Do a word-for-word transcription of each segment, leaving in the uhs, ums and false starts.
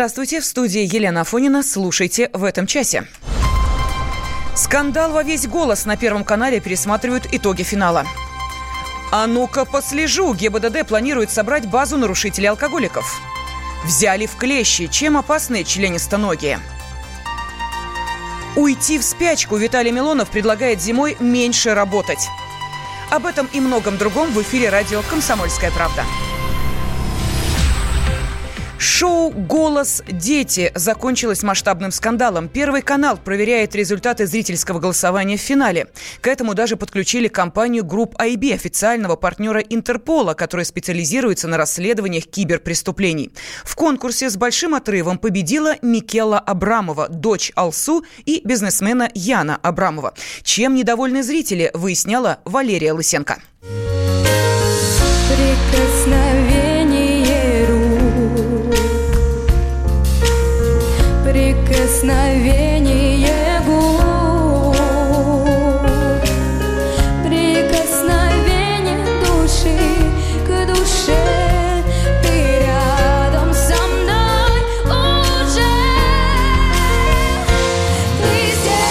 Здравствуйте. В студии Елена Афонина. Слушайте в этом часе. Скандал во весь голос. На Первом канале пересматривают итоги финала. А ну-ка послежу. ГИБДД планирует собрать базу нарушителей алкоголиков. Взяли в клещи. Чем опасны членистоногие? Уйти в спячку Виталий Милонов предлагает зимой меньше работать. Об этом и многом другом в эфире радио «Комсомольская правда». Шоу «Голос.Дети» закончилось масштабным скандалом. Первый канал проверяет результаты зрительского голосования в финале. К этому даже подключили компанию Group-ай би, официального партнера Интерпола, который специализируется на расследованиях киберпреступлений. В конкурсе с большим отрывом победила Микелла Абрамова, дочь Алсу и бизнесмена Яна Абрамова. Чем недовольны зрители, выясняла Валерия Лысенко. Прикосновение губ, прикосновение души к душе, ты рядом со мной уже, ты здесь.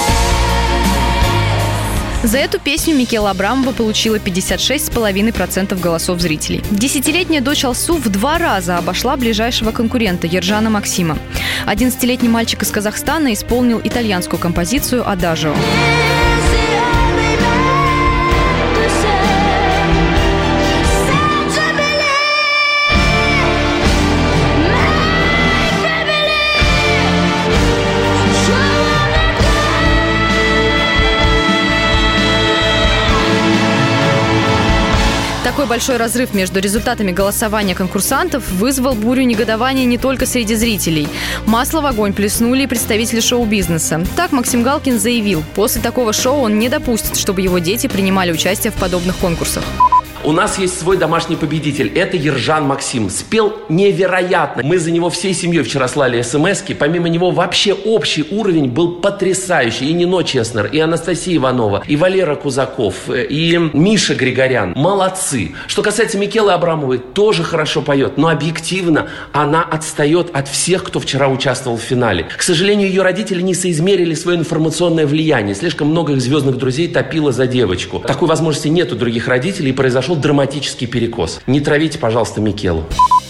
За эту песню Микелла Абрамова получила пятьдесят шесть целых пять десятых процента голосов зрителей. Десятилетняя дочь Алсу в два раза обошла ближайшего конкурента Ержана Максима. одиннадцатилетний мальчик из Казахстана исполнил итальянскую композицию «Адажио». Такой большой разрыв между результатами голосования конкурсантов вызвал бурю негодования не только среди зрителей. Масло в огонь плеснули и представители шоу-бизнеса. Так Максим Галкин заявил, после такого шоу он не допустит, чтобы его дети принимали участие в подобных конкурсах. У нас есть свой домашний победитель. Это Ержан Максим. Спел невероятно. Мы за него всей семьей вчера слали смс-ки. Помимо него вообще общий уровень был потрясающий. И Нино Чеснер, и Анастасия Иванова, и Валера Кузаков, и Миша Григорян. Молодцы. Что касается Микеллы Абрамовой, тоже хорошо поет. Но объективно она отстает от всех, кто вчера участвовал в финале. К сожалению, ее родители не соизмерили свое информационное влияние. Слишком много их звездных друзей топило за девочку. Такой возможности нет у других родителей. И произошло драматический перекос. Не травите, пожалуйста, Микелу.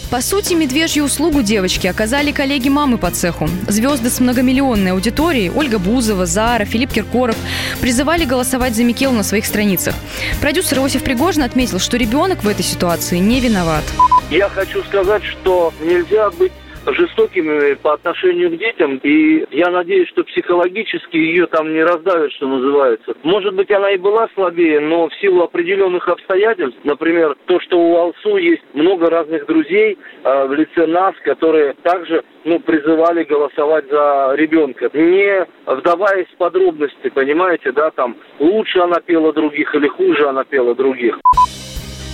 По сути, медвежью услугу девочки оказали коллеги мамы по цеху. Звезды с многомиллионной аудиторией Ольга Бузова, Зара, Филипп Киркоров призывали голосовать за Микелу на своих страницах. Продюсер Осип Пригожин отметил, что ребенок в этой ситуации не виноват. Я хочу сказать, что нельзя быть жестокими по отношению к детям, и я надеюсь, что психологически ее там не раздавят, что называется. Может быть, она и была слабее, но в силу определенных обстоятельств, например, то, что у Алсу есть много разных друзей э, в лице нас, которые также ну, призывали голосовать за ребенка, не вдаваясь в подробности, понимаете, да, там, лучше она пела других или хуже она пела других.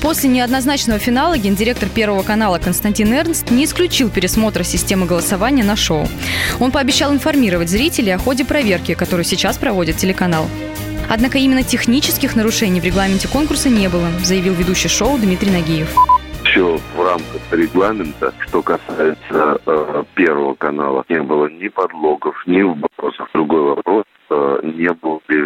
После неоднозначного финала гендиректор Первого канала Константин Эрнст не исключил пересмотра системы голосования на шоу. Он пообещал информировать зрителей о ходе проверки, которую сейчас проводит телеканал. Однако именно технических нарушений в регламенте конкурса не было, заявил ведущий шоу Дмитрий Нагиев. Все в рамках регламента, что касается э, Первого канала, не было ни подлогов, ни вопросов. Другой вопрос. Не было ли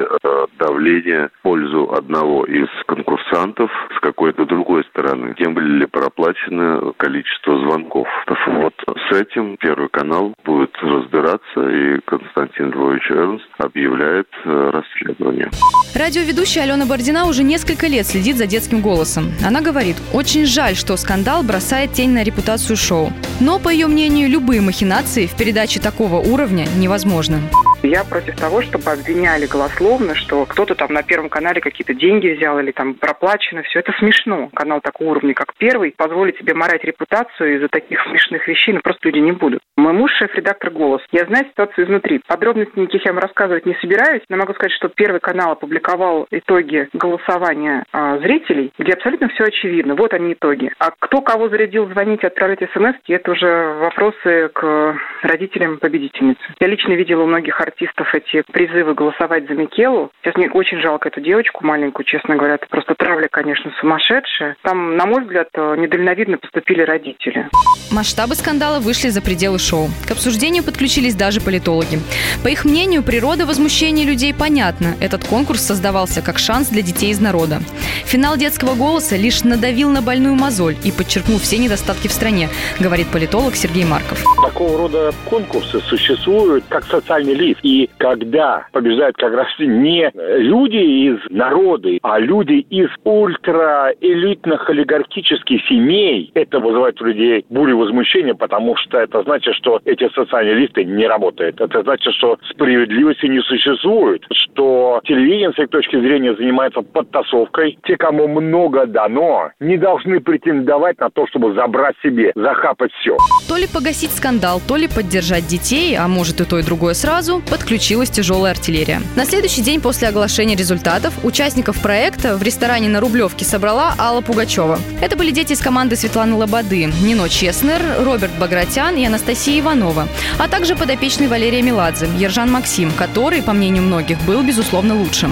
давления в пользу одного из конкурсантов с какой-то другой стороны? Не были ли проплачено количество звонков? Вот с этим Первый канал будет разбираться, и Константин Львович Эрнст объявляет расследование. Радиоведущая Алена Бордина уже несколько лет следит за детским голосом. Она говорит, очень жаль, что скандал бросает тень на репутацию шоу. Но, по ее мнению, любые махинации в передаче такого уровня невозможны. Я против того, чтобы обвиняли голословно, что кто-то там на Первом канале какие-то деньги взял или там проплачено. Все это смешно. Канал такого уровня, как Первый, позволит себе марать репутацию из-за таких смешных вещей. Ну, просто люди не будут. Мой муж шеф-редактор «Голос». Я знаю ситуацию изнутри. Подробностей никаких я вам рассказывать не собираюсь. Но могу сказать, что Первый канал опубликовал итоги голосования э, зрителей, где абсолютно все очевидно. Вот они итоги. А кто кого зарядил звонить и отправлять смс, это уже вопросы к родителям победительницы. Я лично видела у многих артистов артистов эти призывы голосовать за Микеллу. Сейчас мне очень жалко эту девочку маленькую, честно говоря. Это просто травля, конечно, сумасшедшая. Там, на мой взгляд, недальновидно поступили родители. Масштабы скандала вышли за пределы шоу. К обсуждению подключились даже политологи. По их мнению, природа возмущения людей понятна. Этот конкурс создавался как шанс для детей из народа. Финал детского голоса лишь надавил на больную мозоль и подчеркнул все недостатки в стране, говорит политолог Сергей Марков. Такого рода конкурсы существуют как социальный лифт. И когда побеждают как раз не люди из народа, а люди из ультраэлитных олигархических семей, это вызывает у людей бурю возмущения, потому что это значит, что эти социальные лифты не работают. Это значит, что справедливости не существует, что телевидение, с их точки зрения, занимается подтасовкой. Те, кому много дано, не должны претендовать на то, чтобы забрать себе, захапать все. То ли погасить скандал, то ли поддержать детей, а может и то, и другое сразу, подключилась тяжелая артиллерия. На следующий день после оглашения результатов участников проекта в ресторане на Рублевке собрала Алла Пугачева. Это были дети из команды Светланы Лободы, Нино Чеснер, Роберт Багратян и Анастасия Иванова, а также подопечный Валерия Меладзе, Ержан Максим, который, по мнению многих, был, безусловно, лучшим.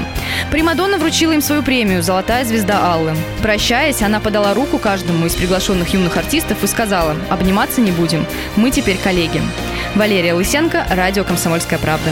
Примадонна вручила им свою премию «Золотая звезда Аллы». Прощаясь, она подала руку каждому из приглашенных юных артистов и сказала: «Обниматься не будем. Мы теперь коллеги». Валерия Лысенко, радио «Комсомольская правда».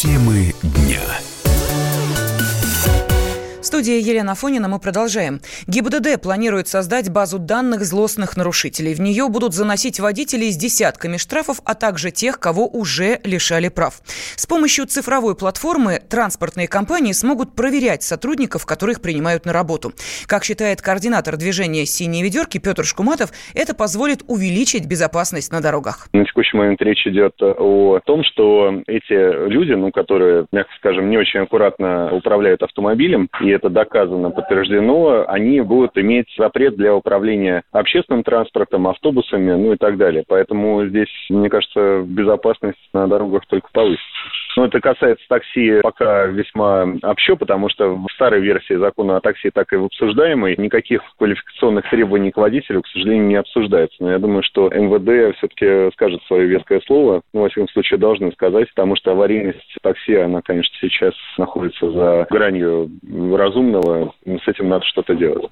Темы дня. В студии Елена Афонина. Мы продолжаем. ГИБДД планирует создать базу данных злостных нарушителей. В нее будут заносить водителей с десятками штрафов, а также тех, кого уже лишали прав. С помощью цифровой платформы транспортные компании смогут проверять сотрудников, которых принимают на работу. Как считает координатор движения «Синие ведерки» Петр Шкуматов, это позволит увеличить безопасность на дорогах. На текущий момент речь идет о том, что эти люди, ну, которые, мягко скажем, не очень аккуратно управляют автомобилем, и это доказано, подтверждено, они будут иметь запрет для управления общественным транспортом, автобусами, ну и так далее. Поэтому здесь, мне кажется, безопасность на дорогах только повысится. Но это касается такси пока весьма общо, потому что в старой версии закона о такси, так и в обсуждаемой, никаких квалификационных требований к водителю, к сожалению, не обсуждается. Но я думаю, что МВД все-таки скажет свое веское слово, ну, во всяком случае, должны сказать, потому что аварийность такси, она, конечно, сейчас находится за гранью разумного, с этим надо что-то делать.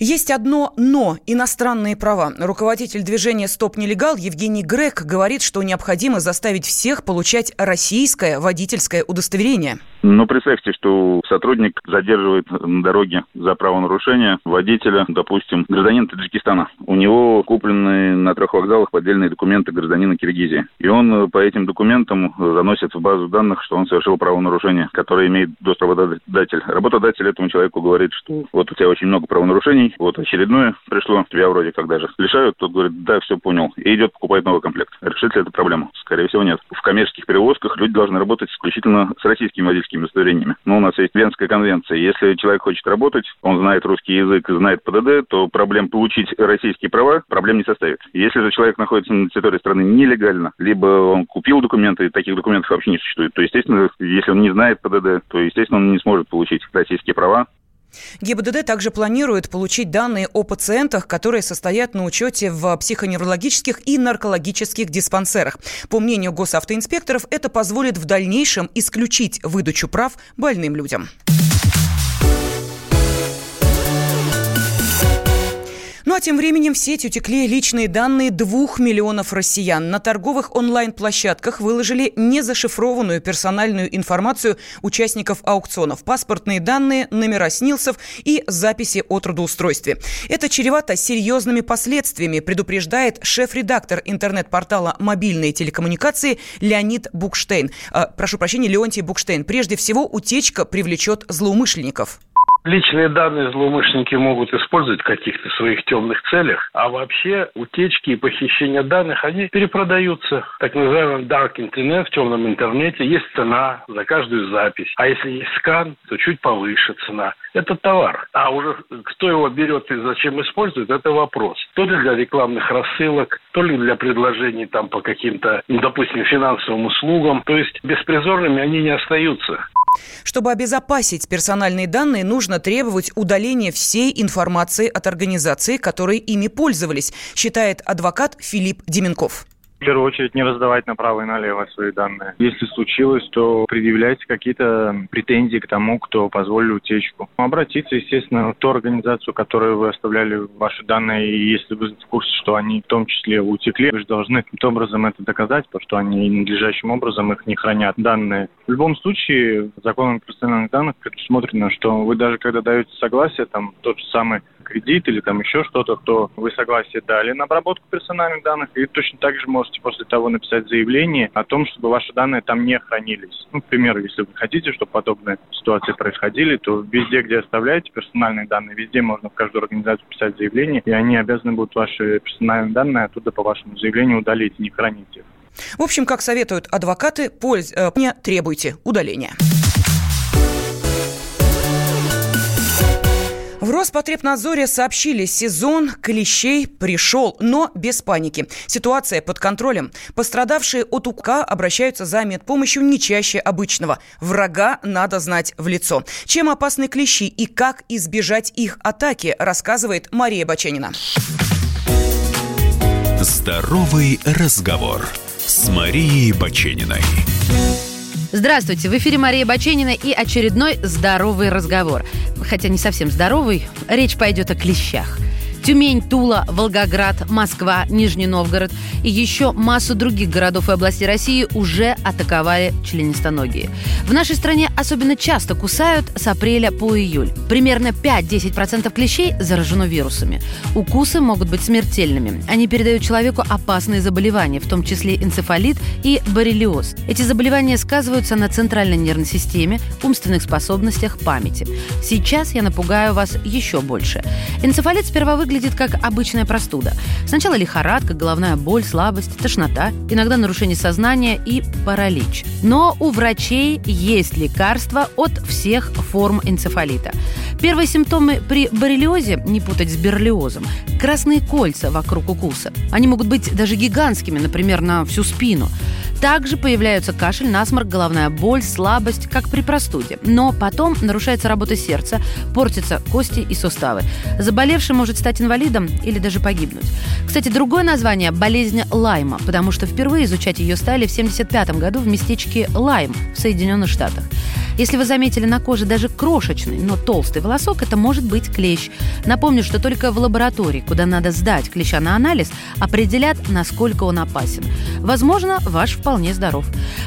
Есть одно «но» – иностранные права. Руководитель движения «Стоп нелегал» Евгений Грек говорит, что необходимо заставить всех получать российское водительское удостоверение. Ну, представьте, что сотрудник задерживает на дороге за правонарушение водителя, допустим, гражданина Таджикистана. У него куплены на трех вокзалах поддельные документы гражданина Киргизии. И он по этим документам заносит в базу данных, что он совершил правонарушение, которое имеет доступ работодатель. Работодатель этому человеку говорит, что вот у тебя очень много правонарушений, вот очередное пришло, тебя вроде как даже лишают. Тот говорит: да, все понял. И идет покупать новый комплект. Решит ли это проблему? Скорее всего, нет. В коммерческих перевозках люди должны работать исключительно с российскими водителями. Удостоверениями. Но у нас есть Венская конвенция. Если человек хочет работать, он знает русский язык, знает ПДД, то проблем получить российские права проблем не составит. Если же человек находится на территории страны нелегально, либо он купил документы, и таких документов вообще не существует, то, естественно, если он не знает ПДД, то, естественно, он не сможет получить российские права. ГИБДД также планирует получить данные о пациентах, которые состоят на учете в психоневрологических и наркологических диспансерах. По мнению госавтоинспекторов, это позволит в дальнейшем исключить выдачу прав больным людям. Ну а тем временем в сеть утекли личные данные двух миллионов россиян. На торговых онлайн-площадках выложили незашифрованную персональную информацию участников аукционов, паспортные данные, номера снилсов и записи о трудоустройстве. Это чревато серьезными последствиями, предупреждает шеф-редактор интернет-портала «Мобильные телекоммуникации» Леонид Букштейн. Э, прошу прощения, Леонтий Букштейн. Прежде всего, утечка привлечет злоумышленников. Личные данные злоумышленники могут использовать в каких-то своих темных целях, а вообще утечки и похищение данных, они перепродаются в так называемом dark internet, в темном интернете. Есть цена за каждую запись, а если есть скан, то чуть повыше цена. Это товар, а уже кто его берет и зачем использует, это вопрос. То ли для рекламных рассылок, то ли для предложений там по каким-то, ну, допустим, финансовым услугам. То есть беспризорными они не остаются. Чтобы обезопасить персональные данные, нужно требовать удаления всей информации от организаций, которые ими пользовались, считает адвокат Филипп Деменков. В первую очередь не раздавать направо и налево свои данные. Если случилось, то предъявлять какие-то претензии к тому, кто позволил утечку. Обратиться, естественно, в ту организацию, которую вы оставляли ваши данные. И если вы в курсе, что они в том числе утекли, вы же должны каким-то образом это доказать, потому что они надлежащим образом их не хранят, данные. В любом случае, законом о персональных данных предусмотрено, что вы даже когда даете согласие, там тот же самый кредит или там еще что-то, то вы согласие дали на обработку персональных данных, и точно так же можно после того написать заявление о том, чтобы ваши данные там не хранились. Ну, к примеру, если вы хотите, чтобы подобные ситуации происходили, то везде, где оставляете персональные данные, везде можно в каждую организацию писать заявление, и они обязаны будут ваши персональные данные оттуда по вашему заявлению удалить, не хранить их. В общем, как советуют адвокаты, польз... не требуйте удаления. В Роспотребнадзоре сообщили, сезон клещей пришел, но без паники. Ситуация под контролем. Пострадавшие от укуса обращаются за медпомощью не чаще обычного. Врага надо знать в лицо. Чем опасны клещи и как избежать их атаки, рассказывает Мария Баченина. Здоровый разговор с Марией Бачениной. Здравствуйте, в эфире Мария Баченина и очередной «Здоровый разговор». Хотя не совсем здоровый, речь пойдет о клещах. Тюмень, Тула, Волгоград, Москва, Нижний Новгород и еще массу других городов и областей России уже атаковали членистоногие. В нашей стране особенно часто кусают с апреля по июль. Примерно пять-десять процентов клещей заражено вирусами. Укусы могут быть смертельными. Они передают человеку опасные заболевания, в том числе энцефалит и боррелиоз. Эти заболевания сказываются на центральной нервной системе, умственных способностях, памяти. Сейчас я напугаю вас еще больше. Энцефалит сперва выглядит Выглядит как обычная простуда. Сначала лихорадка, головная боль, слабость, тошнота, иногда нарушение сознания и паралич. Но у врачей есть лекарства от всех форм энцефалита. Первые симптомы при боррелиозе, не путать с берлиозом, красные кольца вокруг укуса. Они могут быть даже гигантскими, например, на всю спину. Также появляются кашель, насморк, головная боль, слабость, как при простуде. Но потом нарушается работа сердца, портятся кости и суставы. Заболевший может стать инвалидом или даже погибнуть. Кстати, другое название – болезнь Лайма, потому что впервые изучать ее стали в семьдесят пятом году в местечке Лайм в Соединенных Штатах. Если вы заметили на коже даже крошечный, но толстый волосок, это может быть клещ. Напомню, что только в лаборатории, куда надо сдать клеща на анализ, определят, насколько он опасен. Возможно, ваш вполне здоров.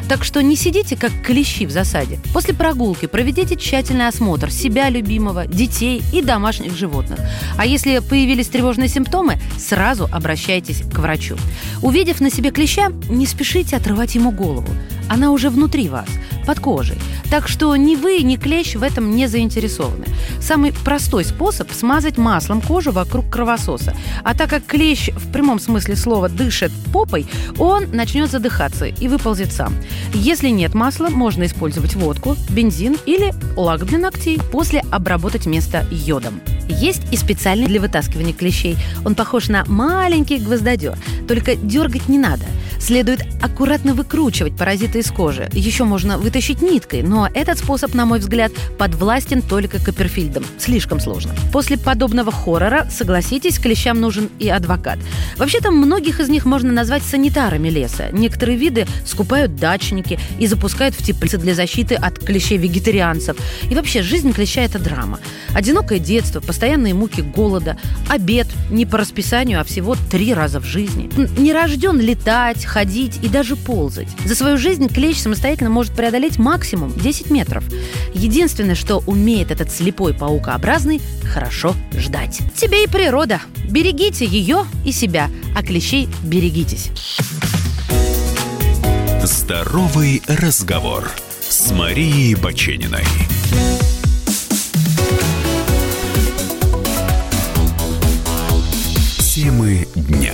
Так что не сидите, как клещи в засаде. После прогулки проведите тщательный осмотр себя любимого, детей и домашних животных. А если появились тревожные симптомы, сразу обращайтесь к врачу. Увидев на себе клеща, не спешите отрывать ему голову. Она уже внутри вас, под кожей. Так что ни вы, ни клещ в этом не заинтересованы. Самый простой способ – смазать маслом кожу вокруг кровососа. А так как клещ в прямом смысле слова дышит попой, он начнет задыхаться и выползет сам. Если нет масла, можно использовать водку, бензин или лак для ногтей. После обработать место йодом. Есть и специальный для вытаскивания клещей. Он похож на маленький гвоздодер, только дергать не надо. Следует аккуратно выкручивать паразиты из кожи. Еще можно вытащить ниткой, но этот способ, на мой взгляд, подвластен только Копперфильдом. Слишком сложно. После подобного хоррора, согласитесь, клещам нужен и адвокат. Вообще-то, многих из них можно назвать санитарами леса. Некоторые виды скупают дачники и запускают в теплицы для защиты от клещей вегетарианцев. И вообще, жизнь клеща – это драма. Одинокое детство, постоянные муки голода, обед не по расписанию, а всего три раза в жизни. Не рожден летать, ходить и даже ползать. За свою жизнь клещ самостоятельно может преодолеть максимум десять метров. Единственное, что умеет этот слепой паукообразный – хорошо ждать. Тебе и природа. Берегите ее и себя, а клещей берегитесь. Здоровый разговор с Марией Бачениной. Темы дня.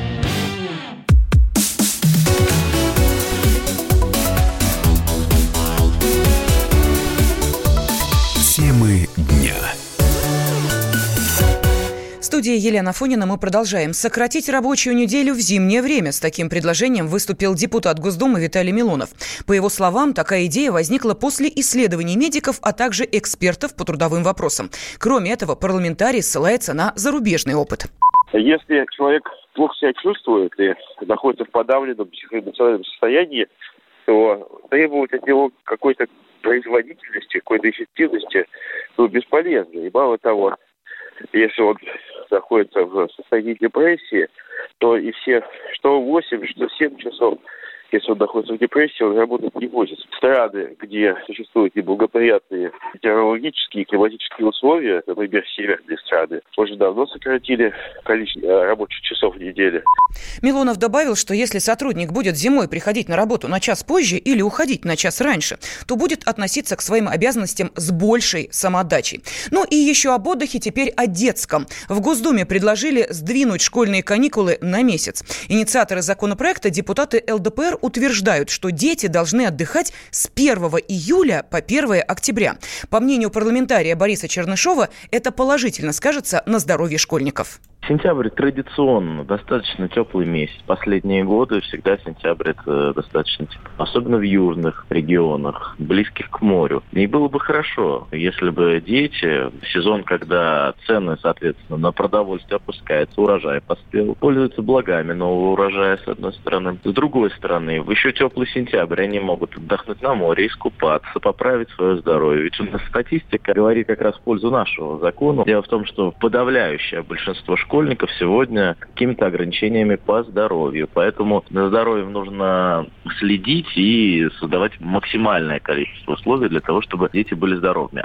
Темы дня. В студии Елена Афонина мы продолжаем. Сократить рабочую неделю в зимнее время. С таким предложением выступил депутат Госдумы Виталий Милонов. По его словам, такая идея возникла после исследований медиков, а также экспертов по трудовым вопросам. Кроме этого, парламентарий ссылается на зарубежный опыт. Если человек плохо себя чувствует и находится в подавленном психоэмоциональном состоянии, то требовать от него какой-то производительности, какой-то эффективности ну, бесполезно. И мало того, если он находится в состоянии депрессии, то и все что восемь, что семь часов, если он находится в депрессии, он работать не будет. Страны, где существуют неблагоприятные метеорологические и климатические условия, например, северные страны, уже давно сократили количество рабочих часов в неделю. Милонов добавил, что если сотрудник будет зимой приходить на работу на час позже или уходить на час раньше, то будет относиться к своим обязанностям с большей самоотдачей. Ну и еще об отдыхе, теперь о детском. В Госдуме предложили сдвинуть школьные каникулы на месяц. Инициаторы законопроекта, депутаты ЛДПР, утверждают, что дети должны отдыхать с первого июля по первого октября. По мнению парламентария Бориса Чернышова, это положительно скажется на здоровье школьников. Сентябрь традиционно достаточно теплый месяц. Последние годы всегда сентябрь это достаточно тепло. Особенно в южных регионах, близких к морю. И было бы хорошо, если бы дети в сезон, когда цены, соответственно, на продовольствие опускаются, урожай поспел, пользуются благами нового урожая, с одной стороны. С другой стороны, в еще теплый сентябрь они могут отдохнуть на море, искупаться, поправить свое здоровье. Ведь у нас статистика говорит как раз в пользу нашего закона. Дело в том, что подавляющее большинство школьников школьников сегодня какими-то ограничениями по здоровью. Поэтому за здоровьем нужно следить и создавать максимальное количество условий для того, чтобы дети были здоровыми.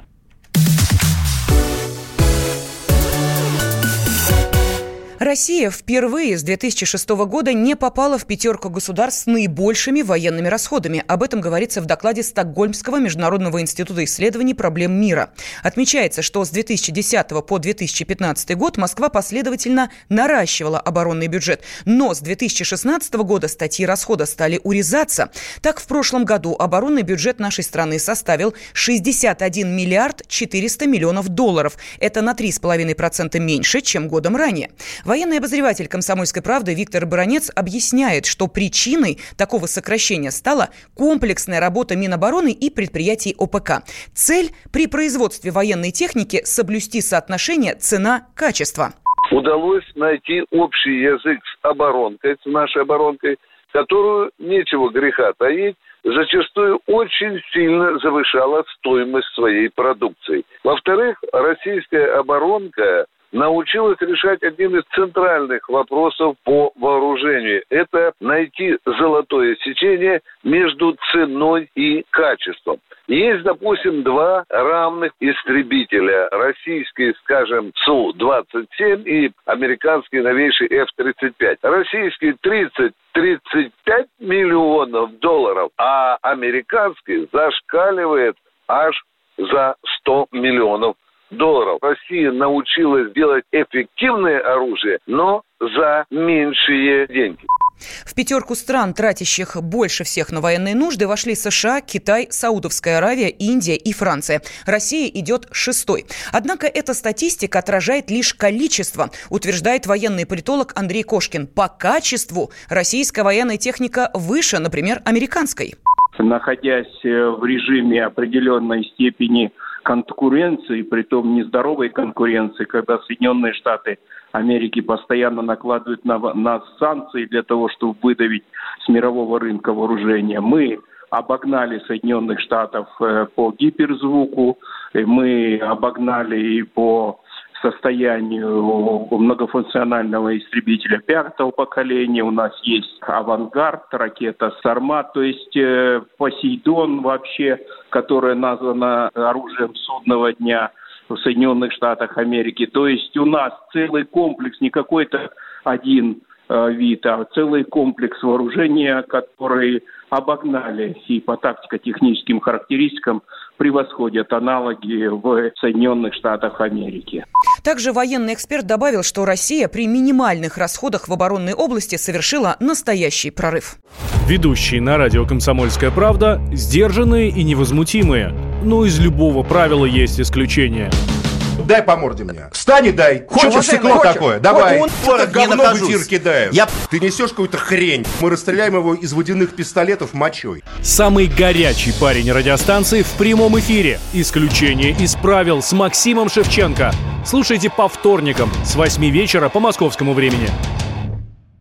Россия впервые с две тысячи шестого года не попала в пятерку государств с наибольшими военными расходами. Об этом говорится в докладе Стокгольмского международного института исследований проблем мира. Отмечается, что с две тысячи десятого по две тысячи пятнадцатый год Москва последовательно наращивала оборонный бюджет. Но с две тысячи шестнадцатого года статьи расхода стали урезаться. Так, в прошлом году оборонный бюджет нашей страны составил шестьдесят один миллиард четыреста миллионов долларов. Это на три целых пять десятых процента меньше, чем годом ранее. Военный обозреватель «Комсомольской правды» Виктор Баранец объясняет, что причиной такого сокращения стала комплексная работа Минобороны и предприятий ОПК. Цель – при производстве военной техники соблюсти соотношение цена-качество. Удалось найти общий язык с оборонкой, с нашей оборонкой, которую, нечего греха таить, зачастую очень сильно завышала стоимость своей продукции. Во-вторых, российская оборонка научилась решать один из центральных вопросов по вооружению. Это найти золотое сечение между ценой и качеством. Есть, допустим, два равных истребителя. Российский, скажем, Су двадцать семь и американский новейший Эф тридцать пять. Российский тридцать - тридцать пять миллионов долларов, а американский зашкаливает аж за сто миллионов долларов. Россия научилась делать эффективное оружие, но за меньшие деньги. В пятерку стран, тратящих больше всех на военные нужды, вошли США, Китай, Саудовская Аравия, Индия и Франция. Россия идет шестой. Однако эта статистика отражает лишь количество, утверждает военный политолог Андрей Кошкин. По качеству российская военная техника выше, например, американской. Находясь в режиме определенной степени конкуренции, притом нездоровой конкуренции, когда Соединенные Штаты Америки постоянно накладывают на нас санкции для того, чтобы выдавить с мирового рынка вооружения. Мы обогнали Соединенных Штатов по гиперзвуку, мы обогнали и по состоянию многофункционального истребителя пятого поколения. У нас есть «Авангард», ракета «Сармат», то есть «Посейдон» вообще, которая названа оружием судного дня. в Соединенных Штатах Америки. То есть у нас целый комплекс, не какой-то один э, вид, а целый комплекс вооружения, которые обогнали и по тактико-техническим характеристикам превосходят аналоги в Соединенных Штатах Америки. Также военный эксперт добавил, что Россия при минимальных расходах в оборонной области совершила настоящий прорыв. Ведущие на радио «Комсомольская правда» сдержанные и невозмутимые. Но из любого правила есть исключение. Дай по морде мне. Встань и дай. Хочешь стекло такое? Давай. Вот это говно в эфир кидает. Я... Ты несешь какую-то хрень. Мы расстреляем его из водяных пистолетов мочой. Самый горячий парень радиостанции в прямом эфире. Исключение из правил с Максимом Шевченко. Слушайте по вторникам с восьми вечера по московскому времени.